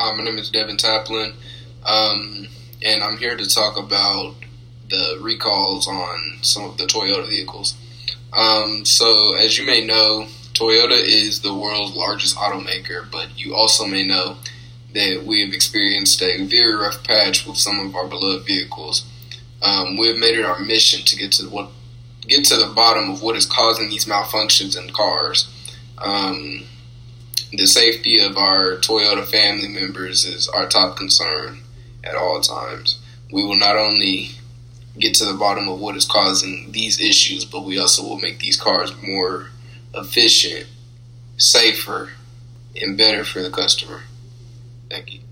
Hi, my name is Devin Taplin, and I'm here to talk about the recalls on some of the Toyota vehicles. So, as you may know, Toyota is the world's largest automaker, but you also may know that we have experienced a very rough patch with some of our beloved vehicles. We have made it our mission to get to the bottom of what is causing these malfunctions in cars. The safety of our Toyota family members is our top concern at all times. We will not only get to the bottom of what is causing these issues, but we also will make these cars more efficient, safer, and better for the customer. Thank you.